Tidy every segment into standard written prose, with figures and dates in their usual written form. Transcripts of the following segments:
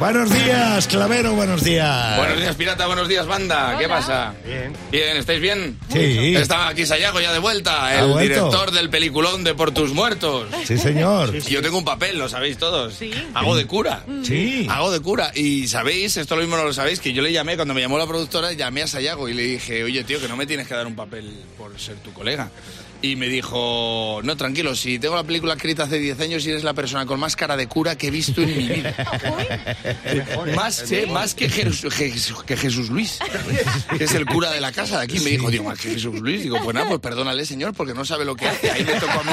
Buenos días, Clavero, buenos días. Buenos días, Pirata, buenos días, banda. Hola. ¿Qué pasa? Bien. ¿Bien? ¿Estáis bien? Sí. Está aquí Sayago ya de vuelta, el director del peliculón de Por tus muertos. Sí, señor. Sí, sí. Yo tengo un papel, lo sabéis todos. Sí. Hago de cura. Sí. Hago de cura. Y sabéis, esto lo mismo no lo sabéis, que yo le llamé, cuando me llamó la productora, llamé a Sayago y le dije, oye, tío, que no me tienes que dar un papel por ser tu colega. Y me dijo, no, tranquilo, si tengo la película escrita hace 10 años y eres la persona con más cara de cura que he visto en mi vida. Más que Jesús Luis, que es el cura de la casa de aquí. Me dijo, digo, más que Jesús Luis. Digo, pues nada, pues perdónale, señor, porque no sabe lo que hace. Ahí me tocó a mí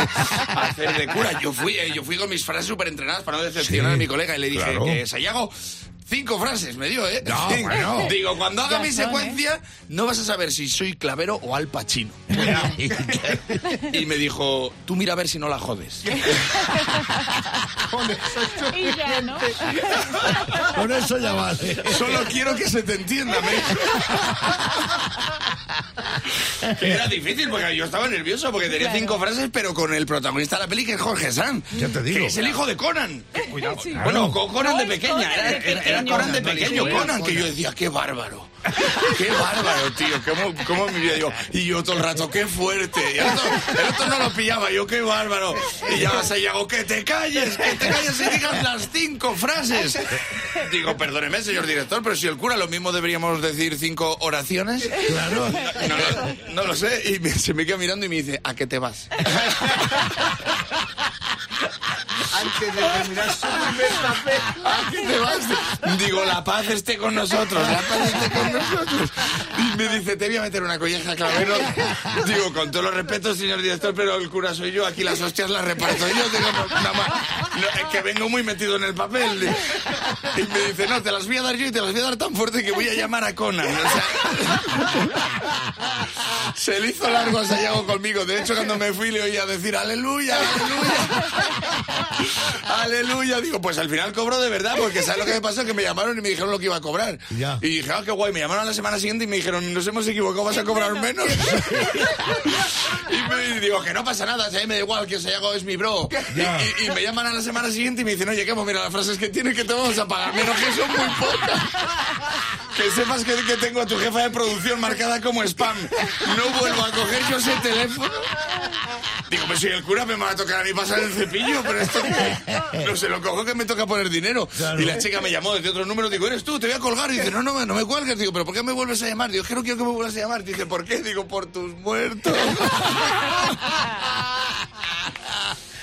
hacer de cura. Yo fui con mis frases súper entrenadas para no decepcionar a mi colega. Y le dije, claro. Sayago... 5 frases me dio, ¿eh? No, bueno. Digo, cuando haga mi secuencia, no vas a saber si soy Clavero o Al Pacino. Y me dijo, tú mira a ver si no la jodes. Y ya, ¿no? Con eso ya vale. Solo quiero que se te entienda, ¿ves? Era difícil, porque yo estaba nervioso, porque tenía 5 frases, pero con el protagonista de la peli, que es Jorge San. Ya te digo. Que es el hijo de Conan. Cuidado. Sí. Bueno, Conan de pequeña, era Conan de pequeño, Conan, que yo decía, qué bárbaro. Qué bárbaro, tío. ¿Cómo vivía yo? Y yo todo el rato, qué fuerte. Y el otro no lo pillaba, yo, qué bárbaro. Y ya vas a Iago, que te calles y digas las 5 frases. Digo, perdóneme, señor director, pero si el cura, lo mismo deberíamos decir 5 oraciones. Claro. No lo sé. Y se me queda mirando y me dice, ¿a qué te vas? Antes de terminar su primer papel. ¿A qué te vas? Digo, la paz esté con nosotros, la paz esté con nosotros. Y me dice, te voy a meter una colleja, Clavero. Digo, con todo los respetos, señor director, pero el cura soy yo, aquí las hostias las reparto yo. Digo, nada más, es que vengo muy metido en el papel. Y me dice, no, te las voy a dar yo y te las voy a dar tan fuerte que voy a llamar a Conan. O sea, se le hizo largo a Sayago conmigo. De hecho, cuando me fui le oía decir, aleluya, aleluya. Aleluya, digo, pues al final cobro de verdad, porque ¿sabes lo que me pasó? Que me llamaron y me dijeron lo que iba a cobrar. Ya. Y dije, ah, qué guay, me llamaron a la semana siguiente y me dijeron, nos hemos equivocado, vas a cobrar menos. Y digo, que no pasa nada, si a mí me da igual, que Sayago es mi bro. Y me llaman a la semana siguiente y me dicen, oye, que mira las frases que tienes, que te vamos a pagar menos, que son muy pocas. Que sepas que tengo a tu jefa de producción marcada como spam. No vuelvo a coger yo ese teléfono. Digo, pues si el cura me va a tocar a mí pasar el cepillo, pero esto... No sé, lo cojo que me toca poner dinero. Claro. Y la chica me llamó desde otro número, digo, ¿eres tú? Te voy a colgar. Y dice, no me cuelgues. Digo, ¿pero por qué me vuelves a llamar? Digo, es que no quiero que me vuelvas a llamar. Dice, ¿por qué? Digo, por tus muertos.